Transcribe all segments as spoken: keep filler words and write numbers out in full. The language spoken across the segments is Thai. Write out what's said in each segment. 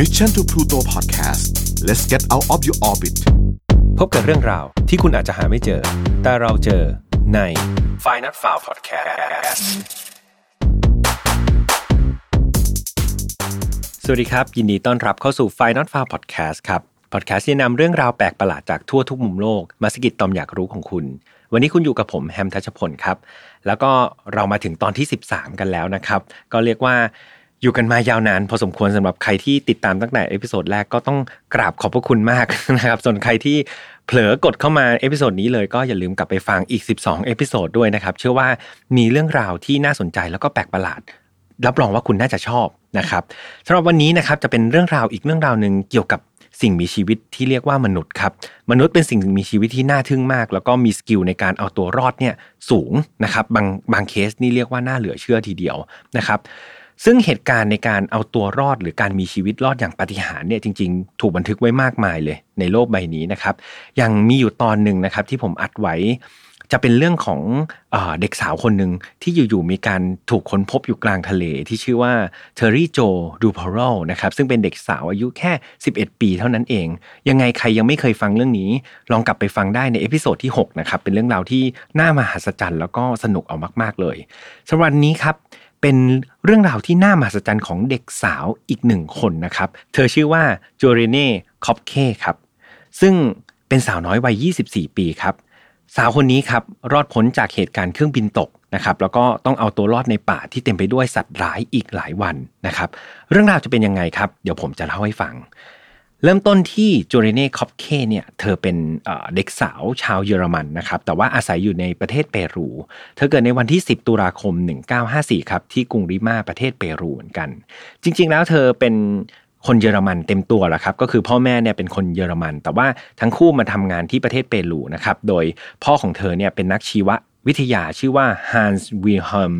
Mission to Pluto Podcast Let's get out of your orbit พบกับเรื่องราวที่คุณอาจจะหาไม่เจอแต่เราเจอใน Final File Podcast สวัสดีครับยินดีต้อนรับเข้าสู่ Final File Podcast ครับพอดแคสต์ที่นำเรื่องราวแปลกประหลาดจากทั่วทุกมุมโลกมาสะกิดต่อมอยากรู้ของคุณวันนี้คุณอยู่กับผมแฮมทัชพลครับแล้วก็เรามาถึงตอนที่สิบสามกันแล้วนะครับก็เรียกว่าอยู่กันมายาวนานพอสมควรสำหรับใครที่ติดตามตั้งแต่เอพิโซดแรกก็ต้องกราบขอบพระคุณมากนะครับส่วนใครที่เผลอกดเข้ามาเอพิโซดนี้เลยก็อย่าลืมกลับไปฟังอีกสิบสองเอพิโซดด้วยนะครับเชื่อว่ามีเรื่องราวที่น่าสนใจแล้วก็แปลกประหลาดรับรองว่าคุณน่าจะชอบนะครับสำหรับวันนี้นะครับจะเป็นเรื่องราวอีกเรื่องราวนึงเกี่ยวกับสิ่งมีชีวิตที่เรียกว่ามนุษย์ครับมนุษย์เป็นสิ่งมีชีวิตที่น่าทึ่งมากแล้วก็มีสกิลในการเอาตัวรอดเนี่ยสูงนะครับบางบางเคสนี่เรียกว่าน่าเหลือเชื่อทีเดียวนะครับซึ่งเหตุการณ์ในการเอาตัวรอดหรือการมีชีวิตรอดอย่างปาฏิหาริย์เนี่ยจริงๆถูกบันทึกไว้มากมายเลยในโลกใบนี้นะครับอย่างมีอยู่ตอนนึงนะครับที่ผมอัดไว้จะเป็นเรื่องของเอ่อเด็กสาวคนนึงที่อยู่ๆมีการถูกค้นพบอยู่กลางทะเลที่ชื่อว่าเทอร์รี่โจดูพอรัลนะครับซึ่งเป็นเด็กสาวอายุแค่สิบเอ็ดปีเท่านั้นเองยังไงใครยังไม่เคยฟังเรื่องนี้ลองกลับไปฟังได้ในเอพิโซดที่หกนะครับเป็นเรื่องราวที่น่ามหัศจรรย์แล้วก็สนุกเอามากๆเลยสำหรับวันนี้ครับเป็นเรื่องราวที่น่ามหัศจรรย์ของเด็กสาวอีกหนึ่งคนนะครับเธอชื่อว่าจูเรเน่คอปเคครับซึ่งเป็นสาวน้อยวัยยี่สิบสี่ปีครับสาวคนนี้ครับรอดพ้นจากเหตุการณ์เครื่องบินตกนะครับแล้วก็ต้องเอาตัวรอดในป่าที่เต็มไปด้วยสัตว์ร้ายอีกหลายวันนะครับเรื่องราวจะเป็นยังไงครับเดี๋ยวผมจะเล่าให้ฟังเริ่มต้นที่จูเรเน่คอปเคเนี่ยเธอเป็นเด็กสาวชาวเยอรมันนะครับแต่ว่าอาศัยอยู่ในประเทศเปรูเธอเกิดในวันที่สิบตุลาคมหนึ่งพันเก้าร้อยห้าสิบสี่ครับที่กรุงลิมาประเทศเปรูเหมือนกันจริงๆแล้วเธอเป็นคนเยอรมันเต็มตัวแล้วครับก็คือพ่อแม่เนี่ยเป็นคนเยอรมันแต่ว่าทั้งคู่มาทำงานที่ประเทศเปรูนะครับโดยพ่อของเธอเนี่ยเป็นนักชีววิทยาชื่อว่าฮันส์วิลเฮม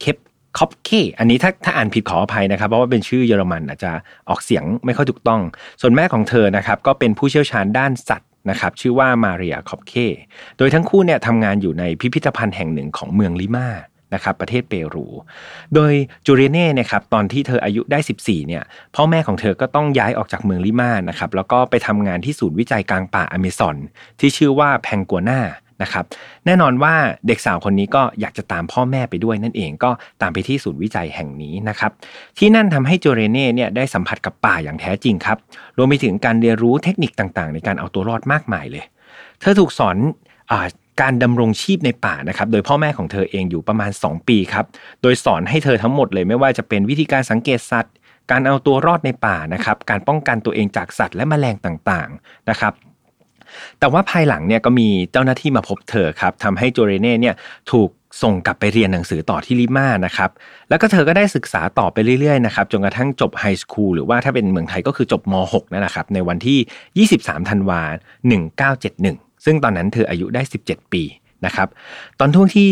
เคปคอปเคอันนี้ถ้าถ้าอ่านผิดขออภัยนะครับเพราะว่าเป็นชื่อเยอรมันอาจจะออกเสียงไม่ค่อยถูกต้องส่วนแม่ของเธอนะครับก็เป็นผู้เชี่ยวชาญด้านสัตว์นะครับชื่อว่ามาเรียคอปเคโดยทั้งคู่เนี่ยทำงานอยู่ในพิพิธภัณฑ์แห่งหนึ่งของเมืองลิมานะครับประเทศเปรูโดยจูเรเน่นะครับตอนที่เธออายุได้สิบสี่เนี่ยพ่อแม่ของเธอก็ต้องย้ายออกจากเมืองลิมานะครับแล้วก็ไปทำงานที่ศูนย์วิจัยกลางป่าอเมซอนที่ชื่อว่าแพงกัวน่านะครับแน่นอนว่าเด็กสาวคนนี้ก็อยากจะตามพ่อแม่ไปด้วยนั่นเองก็ตามไปที่ศูนย์วิจัยแห่งนี้นะครับที่นั่นทำให้จูเรเน่เนี่ยได้สัมผัสกับป่าอย่างแท้จริงครับรวมไปถึงการเรียนรู้เทคนิคต่างๆในการเอาตัวรอดมากมายเลยเธอถูกสอนอ่าการดำรงชีพในป่านะครับโดยพ่อแม่ของเธอเองอยู่ประมาณสองปีครับโดยสอนให้เธอทั้งหมดเลยไม่ว่าจะเป็นวิธีการสังเกตสัตว์การเอาตัวรอดในป่านะครับการป้องกันตัวเองจากสัตว์และแมลงต่างๆนะครับแต่ว่าภายหลังเนี่ยก็มีเจ้าหน้าที่มาพบเธอครับทำให้จูเรเน่เนี่ยถูกส่งกลับไปเรียนหนังสือต่อที่ลิมานะครับแล้วก็เธอก็ได้ศึกษาต่อไปเรื่อยๆนะครับจนกระทั่งจบไฮสคูลหรือว่าถ้าเป็นเมืองไทยก็คือจบม.หกนั่นแหละครับในวันที่ยี่สิบสามธันวาคมหนึ่งพันเก้าร้อยเจ็ดสิบเอ็ดซึ่งตอนนั้นเธออายุได้สิบเจ็ดปีนะครับตอนช่วงที่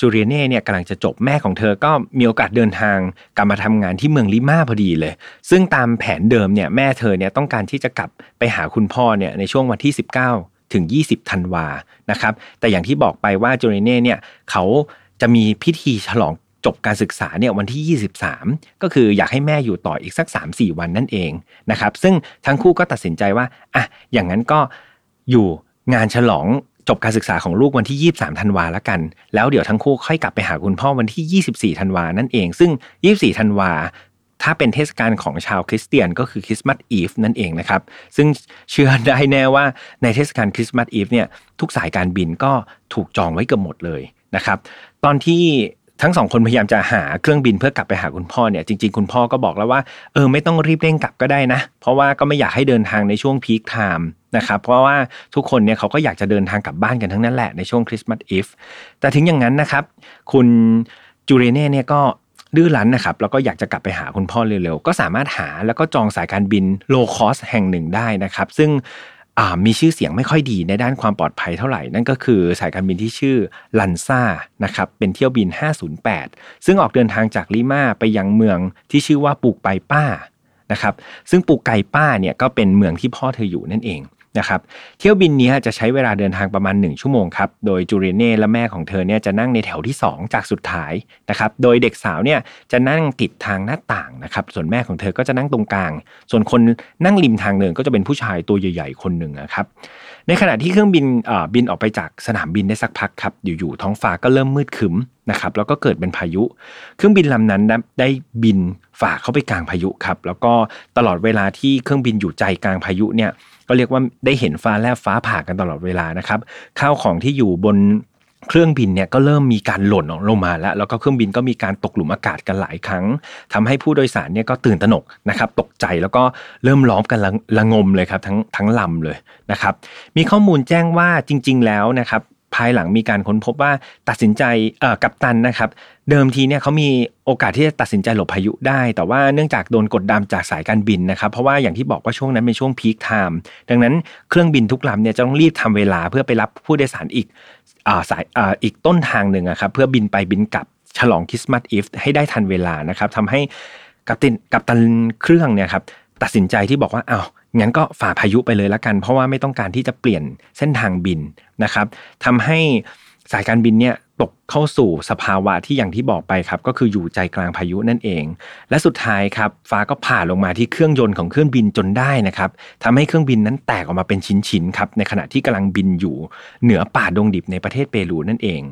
จูเรเน่เนี่ยกำลังจะจบแม่ของเธอก็มีโอกาสเดินทางกลับมาทำงานที่เมืองลิมาพอดีเลยซึ่งตามแผนเดิมเนี่ยแม่เธอเนี่ยต้องการที่จะกลับไปหาคุณพ่อเนี่ยในช่วงวันที่สิบเก้าถึงยี่สิบธันวานะครับแต่อย่างที่บอกไปว่าจูเรเน่เนี่ยเขาจะมีพิธีฉลองจบการศึกษาเนี่ยวันที่ยี่สิบสามก็คืออยากให้แม่อยู่ต่ออีกสัก สามถึงสี่ วันนั่นเองนะครับซึ่งทั้งคู่ก็ตัดสินใจว่าอ่ะอย่างนั้นก็อยู่งานฉลองจบการศึกษาของลูกวันที่ยี่สิบสามธันวาละกันแล้วเดี๋ยวทั้งคู่ค่อยกลับไปหาคุณพ่อวันที่ยี่สิบสี่ธันวานั่นเองซึ่งยี่สิบสี่ธันวาถ้าเป็นเทศกาลของชาวคริสเตียนก็คือคริสต์มาสอีฟนั่นเองนะครับซึ่งเชื่อได้แน่ว่าในเทศกาลคริสต์มาสอีฟเนี่ยทุกสายการบินก็ถูกจองไว้เกือบหมดเลยนะครับตอนที่ทั้งสองคนพยายามจะหาเครื่องบินเพื่อกลับไปหาคุณพ่อเนี่ยจริงๆคุณพ่อก็บอกแล้วว่าเออไม่ต้องรีบเร่งกลับก็ได้นะเพราะว่าก็ไม่อยากให้เดินทางในช่วงพีคไทม์นะครับเพราะว่าทุกคนเนี่ยเขาก็อยากจะเดินทางกลับบ้านกันทั้งนั้นแหละในช่วงคริสต์มาสอีฟแต่ถึงอย่างนั้นนะครับคุณจูเรเน่เนี่ยก็ดื้อรั้นนะครับแล้วก็อยากจะกลับไปหาคุณพ่อเร็วๆก็สามารถหาแล้วก็จองสายการบินโลคอสแห่งหนึ่งได้นะครับซึ่งมีชื่อเสียงไม่ค่อยดีในด้านความปลอดภัยเท่าไหร่นั่นก็คือสายการบินที่ชื่อลันซ่านะครับเป็นเที่ยวบินห้าศูนย์แปดซึ่งออกเดินทางจากลิมาไปยังเมืองที่ชื่อว่าปูกไกป้านะครับซึ่งปูกไกป้าเนี่ยก็เป็นเมืองที่พ่อเธออยู่นั่นเอง นะครับเที่ยวบินนี้จะใช้เวลาเดินทางประมาณหนึ่งชั่วโมงครับโดยจูเรเน่และแม่ของเธอเนี่ยจะนั่งในแถวที่สองจากสุดท้ายนะครับโดยเด็กสาวเนี่ยจะนั่งติดทางหน้าต่างนะครับส่วนแม่ของเธอก็จะนั่งตรงกลางส่วนคนนั่งริมทางเดินก็จะเป็นผู้ชายตัวใหญ่ๆคนหนึ่งนะครับในขณะที่เครื่องบินเอ่อบินออกไปจากสนามบินได้สักพักครับอยู่ๆท้องฟ้าก็เริ่มมืดครึ้มนะครับแล้วก็เกิดเป็นพายุเครื่องบินลำนั้นได้บินฝ่าเข้าไปกลางพายุครับแล้วก็ตลอดเวลาที่เครื่องบินอยู่ใจกลางพายุเนี่ยก็เรียกว่าได้เห็นฟ้าแลบฟ้าผ่ากันตลอดเวลานะครับข้าวของที่อยู่บนเครื่องบินเนี่ยก็เริ่มมีการหล่นออกลงมาแล้วแล้วก็เครื่องบินก็มีการตกหลุมอากาศกันหลายครั้งทำให้ผู้โดยสารเนี่ยก็ตื่นตระหนกนะครับตกใจแล้วก็เริ่มล้อมกันระงมเลยครับทั้งทั้งลำเลยนะครับมีข้อมูลแจ้งว่าจริงๆแล้วนะครับภายหลังมีการค้นพบว่าตัดสินใจเอ่อกัปตันนะครับเดิมทีเนี่ยเขามีโอกาสที่จะตัดสินใจหลบพายุได้แต่ว่าเนื่องจากโดนกดดันจากสายการบินนะครับเพราะว่าอย่างที่บอกว่าช่วงนั้นเป็นช่วงพีคไทม์ดังนั้นเครื่องบินทุกลำเนี่ยจะต้องรีบทำเวลาเพื่อไปรับผู้โดยสารอีกอ่าสายอ่าอีกต้นทางหนึ่งครับเพื่อบินไปบินกลับฉลองคริสต์มาสอีฟให้ได้ทันเวลานะครับทำให้กัปตันกัปตันเครื่องเนี่ยครับตัดสินใจที่บอกว่าอ้าวงั้นก็ฝ่าพายุไปเลยละกันเพราะว่าไม่ต้องการที่จะเปลี่ยนเส้นทางบินนะครับทำให้สายการบินเนี่ยตกเข้าสู่สภาวะที่อย่างที่บอกไปครับก็คืออยู่ใจกลางพายุนั่นเองและสุดท้ายครับฟ้าก็ผ่าลงมาที่เครื่องยนต์ของเครื่องบินจนได้นะครับทำให้เครื่องบินนั้นแตกออกมาเป็นชิ้นๆครับในขณะที่กำลังบินอยู่เหนือป่าดงดิบในประเทศเปรูนั่นเอ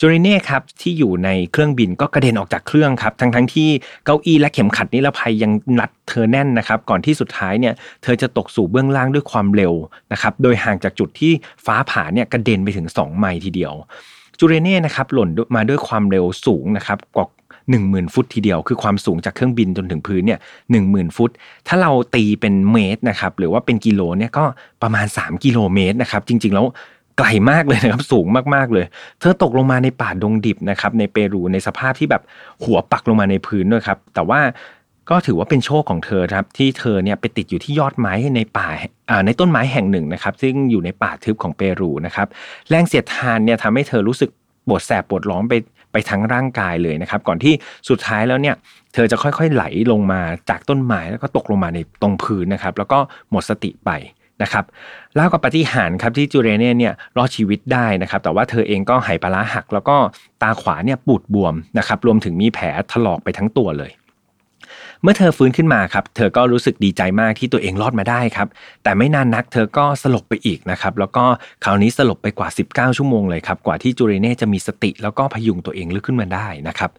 งจูริเน่ครับที่อยู่ในเครื่องบินก็กระเด็นออกจากเครื่องครับทั้งๆที่เก้าอี้และเข็มขัดนิรภัยยังรัดเธอแน่นนะครับก่อนที่สุดท้ายเนี่ยเธอจะตกสู่เบื้องล่างด้วยความเร็วนะครับโดยห่างจากจุดที่ฟ้าผ่าเนี่ยกระเด็นไปถึงสองไมล์ทีเดียวจูเรเน่นะครับหล่นมาด้วยความเร็วสูงนะครับกว่า หนึ่งหมื่น ฟุตทีเดียวคือความสูงจากเครื่องบินจนถึงพื้นเนี่ย หนึ่งหมื่น ฟุตถ้าเราตีเป็นเมตรนะครับหรือว่าเป็นกิโลเนี่ยก็ประมาณสามกิโลเมตรนะครับจริงๆแล้วไกลมากเลยนะครับสูงมากๆเลยเธอตกลงมาในป่าดงดิบนะครับในเปรูในสภาพที่แบบหัวปักลงมาในพื้นด้วยครับแต่ว่าก็ถือว่าเป็นโชคของเธอครับที่เธอเนี่ยไปติดอยู่ที่ยอดไม้ในป่าในต้นไม้แห่งหนึ่งนะครับซึ่งอยู่ในป่าทึบของเปรูนะครับแรงเสียดทานเนี่ยทำให้เธอรู้สึกปวดแสบปวดร้อนไปไปทั้งร่างกายเลยนะครับก่อนที่สุดท้ายแล้วเนี่ยเธอจะค่อยๆไหลลงมาจากต้นไม้แล้วก็ตกลงมาในตรงพื้นนะครับแล้วก็หมดสติไปนะครับเล่ากับปาฏิหาริย์ครับที่จูเรเน่เนี่ยรอดชีวิตได้นะครับแต่ว่าเธอเองก็หายปลาร้าหักแล้วก็ตาขวาเนี่ยปูดบวมนะครับรวมถึงมีแผลถลอกไปทั้งตัวเลยเมื่อเธอฟื้นขึ้นมาครับเธอก็รู้สึกดีใจมากที่ตัวเองรอดมาได้ครับแต่ไม่นานนักเธอก็สลบไปอีกนะครับแล้วก็คราวนี้สลบไปกว่าสิบเก้าชั่วโมงเลยครับกว่าที่จูเรเน่จะมีสติแล้วก็พยุงตัวเองลุกขึ้นมาได้นะครั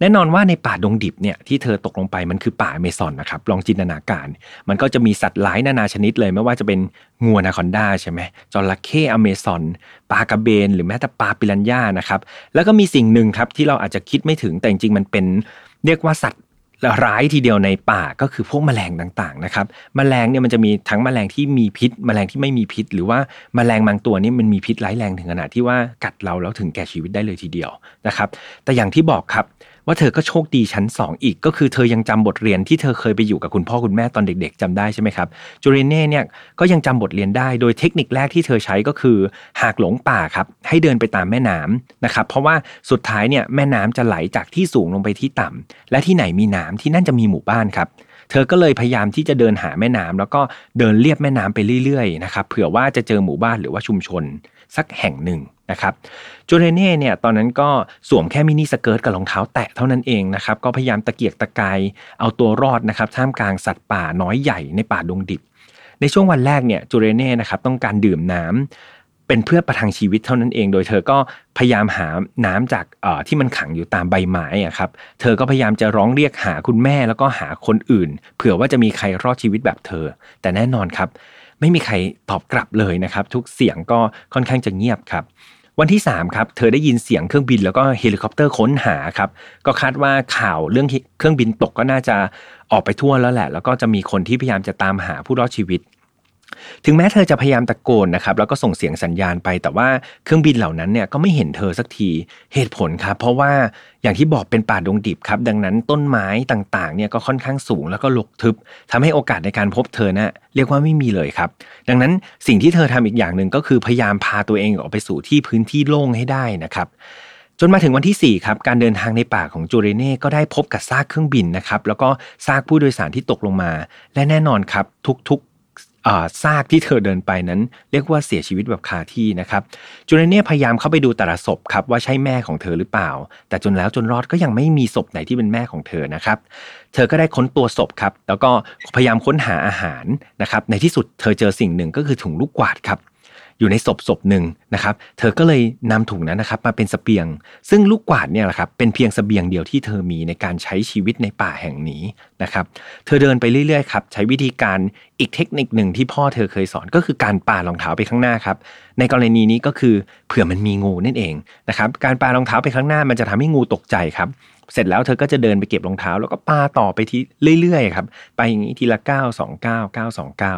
บแน่นอนว่าในป่าดงดิบเนี่ยที่เธอตกลงไปมันคือป่าอเมซอนนะครับลองจินตนาการมันก็จะมีสัตว์หลายนานาชนิดเลยไม่ว่าจะเป็นงูอนาคอนดาใช่มั้ยจระเข้อเมซอนปลากระเบนหรือแม้แต่ปลาปิรันญ่านะครับแล้วก็มีสิ่งนึงครับที่เราอาจจะคิดไม่ถึงแต่จริงๆมันเป็นเรียกว่าสัตว์ร้ายทีเดียวในป่าก็คือพวกแมลงต่างๆนะครับแมลงเนี่ยมันจะมีทั้งแมลงที่มีพิษแมลงที่ไม่มีพิษหรือว่าแมลงบางตัวนี่มันมีพิษร้ายแรงถึงขนาดที่ว่ากัดเราแล้วถึงแก่ชีวิตได้เลยทีเดียวนะครับแต่อย่างที่บอกครับว่าเธอก็โชคดีชั้นสองอีกก็คือเธอยังจำบทเรียนที่เธอเคยไปอยู่กับคุณพ่อคุณแม่ตอนเด็กๆจำได้ใช่ไหมครับจูเรเน่เนี่ยก็ยังจำบทเรียนได้โดยเทคนิคแรกที่เธอใช้ก็คือหากหลงป่าครับให้เดินไปตามแม่น้ำนะครับเพราะว่าสุดท้ายเนี่ยแม่น้ำจะไหลจากที่สูงลงไปที่ต่ำและที่ไหนมีน้ำที่นั่นจะมีหมู่บ้านครับเธอก็เลยพยายามที่จะเดินหาแม่น้ำแล้วก็เดินเลียบแม่น้ำไปเรื่อยๆนะครับเผื่อว่าจะเจอหมู่บ้านหรือว่าชุมชนสักแห่งหนึ่งนะครับจูเรเน่เนี่ยตอนนั้นก็สวมแค่มินิสเกิร์ตกับรองเท้าแตะเท่านั้นเองนะครับก็พยายามตะเกียกตะกายเอาตัวรอดนะครับท่ามกลางสัตว์ป่าน้อยใหญ่ในป่าดงดิบในช่วงวันแรกเนี่ยจูเรเน่นะครับต้องการดื่มน้ำเป็นเพื่อประทังชีวิตเท่านั้นเองโดยเธอก็พยายามหาน้ำจากเอ่อที่มันขังอยู่ตามใบไม้อ่ะครับเธอก็พยายามจะร้องเรียกหาคุณแม่แล้วก็หาคนอื่นเผื่อว่าจะมีใครรอดชีวิตแบบเธอแต่แน่นอนครับไม่มีใครตอบกลับเลยนะครับทุกเสียงก็ค่อนข้างจะเงียบครับวันที่สามครับเธอได้ยินเสียงเครื่องบินแล้วก็เฮลิคอปเตอร์ค้นหาครับก็คาดว่าข่าวเรื่องเครื่องบินตกก็น่าจะออกไปทั่วแล้วแหละแล้วก็จะมีคนที่พยายามจะตามหาผู้รอดชีวิตถึงแม้เธอจะพยายามตะโกนนะครับแล้วก็ส่งเสียงสัญญาณไปแต่ว่าเครื่องบินเหล่านั้นเนี่ยก็ไม่เห็นเธอสักทีเหตุผลครับเพราะว่าอย่างที่บอกเป็นป่าดงดิบครับดังนั้นต้นไม้ต่างๆเนี่ยก็ค่อนข้างสูงแล้วก็รกทึบทำให้โอกาสในการพบเธอเนี่ยเรียกว่าไม่มีเลยครับดังนั้นสิ่งที่เธอทำอีกอย่างหนึ่งก็คือพยายามพาตัวเองออกไปสู่ที่พื้นที่โล่งให้ได้นะครับจนมาถึงวันที่สี่ครับการเดินทางในป่าของจูเรเน่ก็ได้พบกับซากเครื่องบินนะครับแล้วก็ซากผู้โดยสารที่ตกลงมาและแน่นอนครับทุกๆ ซากที่เธอเดินไปนั้นเรียกว่าเสียชีวิตแบบคาที่นะครับจูเนียพยายามเข้าไปดูแต่ละศพครับว่าใช่แม่ของเธอหรือเปล่าแต่จนแล้วจนรอดก็ยังไม่มีศพไหนที่เป็นแม่ของเธอนะครับเธอก็ได้ค้นตัวศพครับแล้วก็พยายามค้นหาอาหารนะครับในที่สุดเธอเจอสิ่งหนึ่งก็คือถุงลูกกวาดครับอยู่ในศพศพหนึ่งนะครับเธอก็เลยนำถุงนั้นนะครับมาเป็นเสบียงซึ่งลูกกวาดเนี่ยแหละครับเป็นเพียงเสบียงเดียวที่เธอมีในการใช้ชีวิตในป่าแห่งนี้นะครับเธอเดินไปเรื่อยๆครับใช้วิธีการอีกเทคนิคหนึ่งที่พ่อเธอเคยสอนก็คือการปารองเท้าไปข้างหน้าครับในกรณีนี้ก็คือเผื่อมันมีงูนั่นเองนะครับการปารองเท้าไปข้างหน้ามันจะทำให้งูตกใจครับเสร็จแล้วเธอก็จะเดินไปเก็บรองเท้าแล้วก็ปาต่อไปที่เรื่อยๆครับไปอย่างนี้ทีละเก้า สอง เก้า เก้า สอง เก้า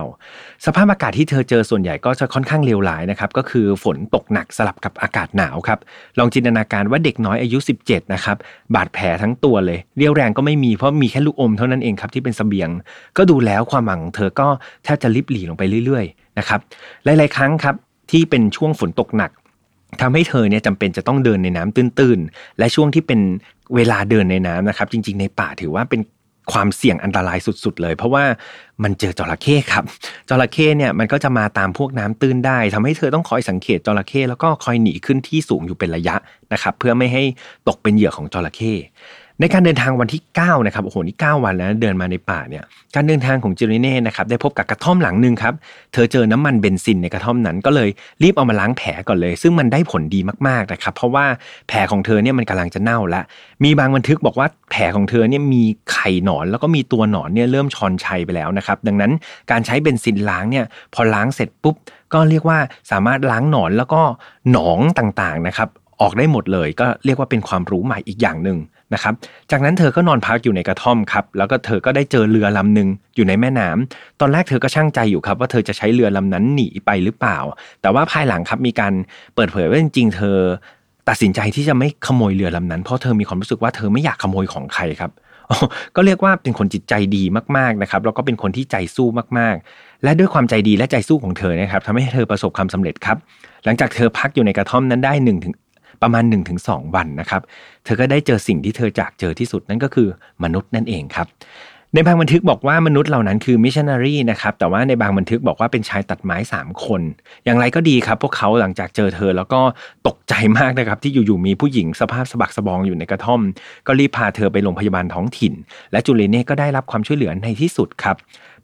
สภาพอากาศที่เธอเจอส่วนใหญ่ก็จะค่อนข้างเลวร้ายนะครับก็คือฝนตกหนักสลับกับอากาศหนาวครับลองจินตนาการว่าเด็กน้อยอายุสิบเจ็ดนะครับบาดแผลทั้งตัวเลยเรี่ยวแรงก็ไม่มีเพราะมีแค่ลูกอมเท่านั้นเองครับที่เป็นเสบียงก็ดูแล้วความหวังเธอก็แทบจะลิบหลี่ลงไปเรื่อยๆนะครับหลายๆครั้งครับที่เป็นช่วงฝนตกหนักทำให้เธอเนี่ยจำเป็นจะต้องเดินในน้ำตื้นๆและช่วงที่เป็นเวลาเดินในน้ำนะครับจริงๆในป่าถือว่าเป็นความเสี่ยงอันตรายสุดๆเลยเพราะว่ามันเจอจระเข้ครับจระเข้เนี่ยมันก็จะมาตามพวกน้ำตื้นได้ทำให้เธอต้องคอยสังเกตจระเข้แล้วก็คอยหนีขึ้นที่สูงอยู่เป็นระยะนะครับเพื่อไม่ให้ตกเป็นเหยื่อของจระเข้ในการเดินทางวันที่เก้านะครับโอ้โหนี่เก้าวันแล้วเดินมาในป่าเนี่ยการเดินทางของเจริเน่นะครับได้พบกับกระท่อมหลังนึงครับเธอเจอน้ำมันเบนซินในกระท่อมนั้นก็เลยรีบเอามาล้างแผลก่อนเลยซึ่งมันได้ผลดีมากๆนะครับเพราะว่าแผลของเธอเนี่ยมันกำลังจะเน่าละมีบางบันทึกบอกว่าแผลของเธอเนี่ยมีไข่หนอนแล้วก็มีตัวหนอนเนี่ยเริ่มชอนชัยไปแล้วนะครับดังนั้นการใช้เบนซินล้างเนี่ยพอล้างเสร็จปุ๊บก็เรียกว่าสามารถล้างหนอนแล้วก็หนองต่างๆนะครับออกได้หมดเลยก็เรียกว่าเป็นความรู้ใหม่อีกอย่างนึงนะครับจากนั้นเธอก็นอนพักอยู่ในกระท่อมครับแล้วก็เธอก็ได้เจอเรือลำนึงอยู่ในแม่น้ำตอนแรกเธอก็ช่างใจอยู่ครับว่าเธอจะใช้เรือลำนั้นหนีไปหรือเปล่าแต่ว่าภายหลังครับมีการเปิดเผยว่าจริงๆเธอตัดสินใจที่จะไม่ขโมยเรือลำนั้นเพราะเธอมีความรู้สึกว่าเธอไม่อยากขโมยของใครครับก็เรียกว่าเป็นคนจิตใจดีมากๆนะครับแล้วก็เป็นคนที่ใจสู้มากๆและด้วยความใจดีและใจสู้ของเธอนะครับทำให้เธอประสบความสำเร็จครับหลังจากเธอพักอยู่ในกระท่อมนั้นได้หนึ่งถึงประมาณ หนึ่งถึงสอง วันนะครับเธอก็ได้เจอสิ่งที่เธออยากเจอที่สุดนั่นก็คือมนุษย์นั่นเองครับในบางบันทึกบอกว่ามนุษย์เหล่านั้นคือมิชชันนารีนะครับแต่ว่าในบางบันทึกบอกว่าเป็นชายตัดไม้สามคนอย่างไรก็ดีครับพวกเขาหลังจากเจอเธอแล้วก็ตกใจมากนะครับที่อยู่ๆมีผู้หญิงสภาพสะบักสะบองอยู่ในกระท่อมก็รีบพาเธอไปโรงพยาบาลท้องถิ่นและจูเลเน่ก็ได้รับความช่วยเหลือในที่สุดครับ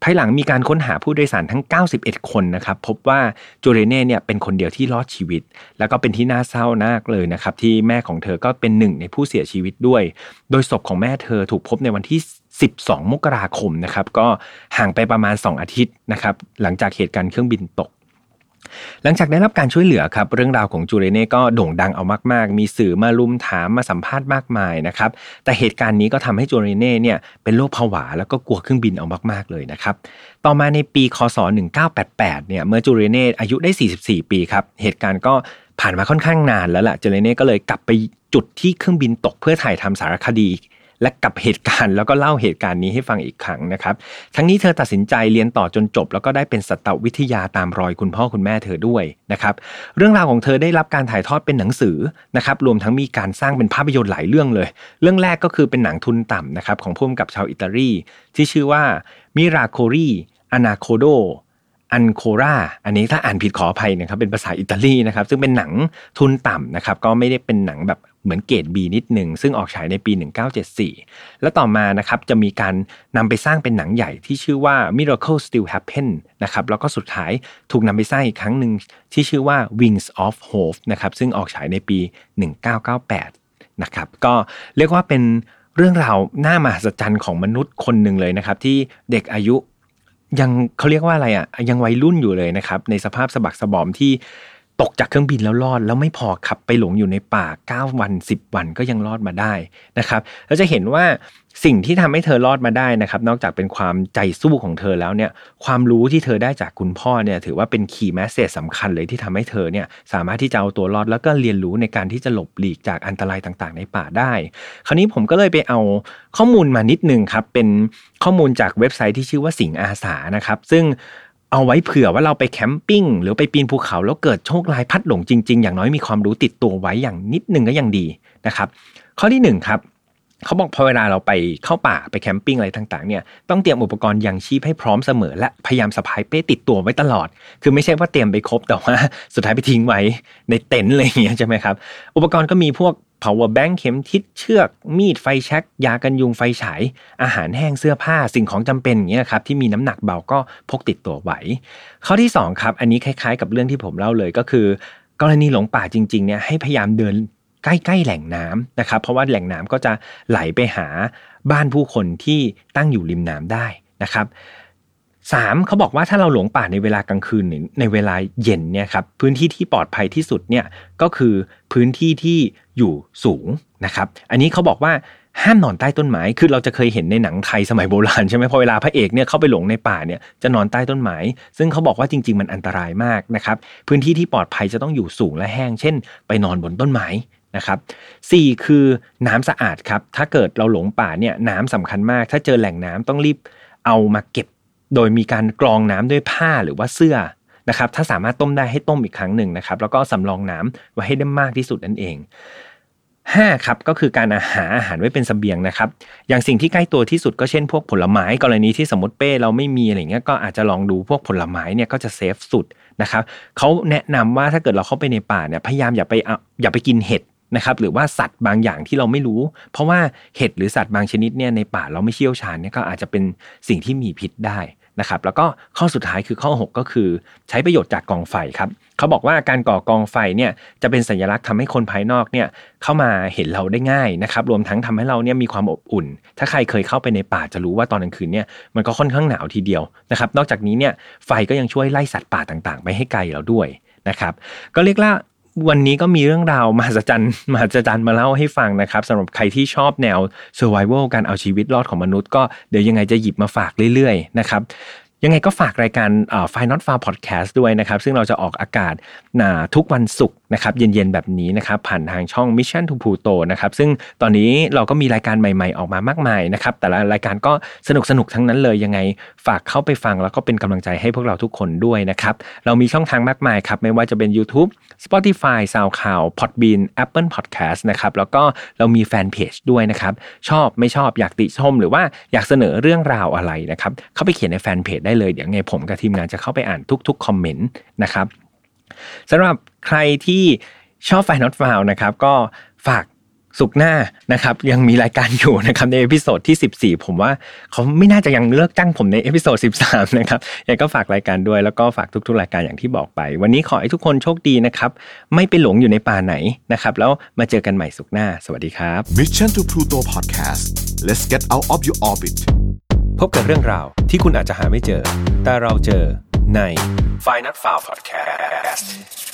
ภายหลังมีการค้นหาผู้โดยสารทั้งเก้าสิบเอ็ดคนนะครับพบว่าจูเลเน่เนี่ยเป็นคนเดียวที่รอดชีวิตแล้วก็เป็นที่น่าเศร้ามากเลยนะครับที่แม่ของเธอก็เป็นหนึ่งในผู้เสียชีวิตด้วยโดยศพของแม่เธอถูกพบในวันที่สิบสองมกราคมนะครับก็ห่างไปประมาณสองอาทิตย์นะครับหลังจากเหตุการณ์เครื่องบินตกหลังจากได้รับการช่วยเหลือครับเรื่องราวของจูเลเน่ก็โด่งดังเอามากๆมีสื่อมาลุมถามมาสัมภาษณ์มากมายนะครับแต่เหตุการณ์นี้ก็ทำให้จูเลเน่เนี่ยเป็นโรคผวาแล้วก็กลัวเครื่องบินเอามากๆเลยนะครับต่อมาในปีค.ศ.หนึ่งเก้าแปดแปดเนี่ยเมื่อจูเลเน่อายุได้สี่สิบสี่ปีครับเหตุการณ์ก็ผ่านมาค่อนข้างนานแล้วล่ะจูเลเน่ก็เลยกลับไปจุดที่เครื่องบินตกเพื่อถ่ายทำสารคดีและกับเหตุการณ์แล้วก็เล่าเหตุการณ์นี้ให้ฟังอีกครั้งนะครับทั้งนี้เธอตัดสินใจเรียนต่อจนจบแล้วก็ได้เป็นสัตววิทยาตามรอยคุณพ่อคุณแม่เธอด้วยนะครับเรื่องราวของเธอได้รับการถ่ายทอดเป็นหนังสือนะครับรวมทั้งมีการสร้างเป็นภาพยนตร์หลายเรื่องเลยเรื่องแรกก็คือเป็นหนังทุนต่ำนะครับของผู้กำกับชาวอิตาลีที่ชื่อว่า Miracoli Anacodo Ancolà อันนี้ถ้าอ่านผิดขออภัยนะครับเป็นภาษาอิตาลีนะครับซึ่งเป็นหนังทุนต่ำนะครับก็ไม่ได้เป็นหนังแบบเหมือนเกรด B นิดหนึ่งซึ่งออกฉายในปีหนึ่งเก้าเจ็ดสี่และต่อมานะครับจะมีการนำไปสร้างเป็นหนังใหญ่ที่ชื่อว่า Miracle Still Happen นะครับแล้วก็สุดท้ายถูกนำไปสร้างอีกครั้งหนึ่งที่ชื่อว่า Wings of Hope นะครับซึ่งออกฉายในปีหนึ่งเก้าเก้าแปดนะครับก็เรียกว่าเป็นเรื่องราวน่ามหัศจรรย์ของมนุษย์คนหนึ่งเลยนะครับที่เด็กอายุยังเขาเรียกว่าอะไรอ่ะยังวัยรุ่นอยู่เลยนะครับในสภาพสะบักสะบอมที่ตกจากเครื่องบินแล้วรอดแล้วไม่พอขับไปหลงอยู่ในป่าเก้าวันสิบวันก็ยังรอดมาได้นะครับเราจะเห็นว่าสิ่งที่ทำให้เธอรอดมาได้นะครับนอกจากเป็นความใจสู้ของเธอแล้วเนี่ยความรู้ที่เธอได้จากคุณพ่อเนี่ยถือว่าเป็นคีย์แมสเสจสำคัญเลยที่ทำให้เธอเนี่ยสามารถที่จะเอาตัวรอดแล้วก็เรียนรู้ในการที่จะหลบหลีกจากอันตรายต่างๆในป่าได้คราวนี้ผมก็เลยไปเอาข้อมูลมานิดนึงครับเป็นข้อมูลจากเว็บไซต์ที่ชื่อว่าสิงอาสานะครับซึ่งเอาไว้เผื่อว่าเราไปแคมปิ้งหรือไปปีนภูเขาแล้วเกิดโชคร้ายพัดหลงจริงๆอย่างน้อยมีความรู้ติดตัวไว้อย่างนิดนึงก็ยังดีนะครับข้อที่หนึ่งครับ เขาบอกพอเวลาเราไปเข้าป่าไปแคมปิ้งอะไรต่างๆเนี่ยต้องเตรียมอุปกรณ์ยังชีพให้พร้อมเสมอและพยายามสะพายเป้ติดตัวไว้ตลอดคือไม่ใช่ว่าเตรียมไปครบแต่ว่าสุดท้ายไปทิ้งไว้ในเต็นท์อะไรอย่างเงี้ยใช่ไหมครับอุปกรณ์ก็มีพวก power bank เข็มทิศเชือกมีดไฟแช็กยากันยุงไฟฉายอาหารแห้งเสื้อผ้าสิ่งของจำเป็นอย่างเงี้ยครับที่มีน้ำหนักเบาก็พกติดตัวไว้ข้อที่สองครับอันนี้คล้ายๆกับเรื่องที่ผมเล่าเลยก็คือกรณีหลงป่าจริงๆเนี่ยให้พยายามเดินใกล้ๆแหล่งน้ำนะครับเพราะว่าแหล่งน้ำก็จะไหลไปหาบ้านผู้คนที่ตั้งอยู่ริมน้ำได้นะครับสามเขาบอกว่าถ้าเราหลงป่าในเวลากลางคืนในเวลาเย็นเนี่ยครับพื้นที่ที่ปลอดภัยที่สุดเนี่ยก็คือพื้นที่ที่อยู่สูงนะครับอันนี้เขาบอกว่าห้ามนอนใต้ต้นไม้คือเราจะเคยเห็นในหนังไทยสมัยโบราณใช่ไหมพอเวลาพระเอกเนี่ยเข้าไปหลงในป่าเนี่ยจะนอนใต้ต้นไม้ซึ่งเขาบอกว่าจริงๆมันอันตรายมากนะครับพื้นที่ที่ปลอดภัยจะต้องอยู่สูงและแห้งเช่นไปนอนบนต้นไม้นะครับสี่คือน้ำสะอาดครับถ้าเกิดเราหลงป่าเนี่ยน้ำสำคัญมากถ้าเจอแหล่งน้ำต้องรีบเอามาเก็บโดยมีการกรองน้ำด้วยผ้าหรือว่าเสื้อนะครับถ้าสามารถต้มได้ให้ต้มอีกครั้งหนึ่งนะครับแล้วก็สำรองน้ำไว้ให้ได้มากที่สุดนั่นเองห้าครับก็คือการหาอาหารไว้เป็นเสบียงนะครับอย่างสิ่งที่ใกล้ตัวที่สุดก็เช่นพวกผลไม้กรณีที่สมมติเป้เราไม่มีอะไรเงี้ยก็อาจจะลองดูพวกผลไม้เนี่ยก็จะเซฟสุดนะครับเขาแนะนำว่าถ้าเกิดเราเข้าไปในป่าเนี่ยพยายามอย่าไปอย่าไปกินเห็ดนะครับหรือว่าสัตว์บางอย่างที่เราไม่รู้เพราะว่าเห็ดหรือสัตว์บางชนิดเนี่ยในป่าเราไม่เชี่ยวชาญเนี่ยก็อาจจะเป็นสิ่งที่มีพิษได้นะครับแล้วก็ข้อสุดท้ายคือข้อหกก็คือใช้ประโยชน์จากกองไฟครับเขาบอกว่าการก่อกองไฟเนี่ยจะเป็นสัญลักษณ์ทำให้คนภายนอกเนี่ยเข้ามาเห็นเราได้ง่ายนะครับรวมทั้งทำให้เราเนี่ยมีความอบอุ่นถ้าใครเคยเข้าไปในป่าจะรู้ว่าตอนกลางคืนเนี่ยมันก็ค่อนข้างหนาวทีเดียวนะครับนอกจากนี้เนี่ยไฟก็ยังช่วยไล่สัตว์ป่าต่างๆไปให้ไกลเราด้วยนะครับก็เรียกว่าวันนี้ก็มีเรื่องราวมหัศจรรย์มหัศจรรย์มาเล่าให้ฟังนะครับสำหรับใครที่ชอบแนว Survival การเอาชีวิตรอดของมนุษย์ก็เดี๋ยวยังไงจะหยิบมาฝากเรื่อยๆนะครับยังไงก็ฝากรายการเอ่อ Final Far Podcast ด้วยนะครับซึ่งเราจะออกอากาศทุกวันศุกร์นะครับเย็นๆแบบนี้นะครับผ่านทางช่อง Mission to Pluto นะครับซึ่งตอนนี้เราก็มีรายการใหม่ๆออกมามากมายนะครับแต่ละรายการก็สนุกๆทั้งนั้นเลยยังไงฝากเข้าไปฟังแล้วก็เป็นกำลังใจให้พวกเราทุกคนด้วยนะครับเรามีช่องทางมากมายครับไม่ว่าจะเป็น YouTube Spotify SoundCloud Podbean Apple Podcast นะครับแล้วก็เรามีแฟนเพจด้วยนะครับชอบไม่ชอบอยากติชมหรือว่าอยากเสนอเรื่องราวอะไรนะครับเข้าไปเขียนในแฟนเพจได้เลยเดี๋ยวไงผมกับทีมงานจะเข้าไปอ่านทุกๆคอมเมนต์นะครับสำหรับใครที่ชอบ Final Round นะครับก็ฝากสุกหน้านะครับยังมีรายการอยู่นะครับในเอพิโซดที่สิบสี่ผมว่าเขาไม่น่าจะยังเลิกจ้างผมในเอพิโซดสิบสามนะครับยังก็ฝากรายการด้วยแล้วก็ฝากทุกๆรายการอย่างที่บอกไปวันนี้ขอให้ทุกคนโชคดีนะครับไม่ไปหลงอยู่ในป่าไหนนะครับแล้วมาเจอกันใหม่สุกหน้าสวัสดีครับ Mission to Pluto Podcast Let's get out of your orbitพบกับเรื่องราวที่คุณอาจจะหาไม่เจอแต่เราเจอใน Final File Podcast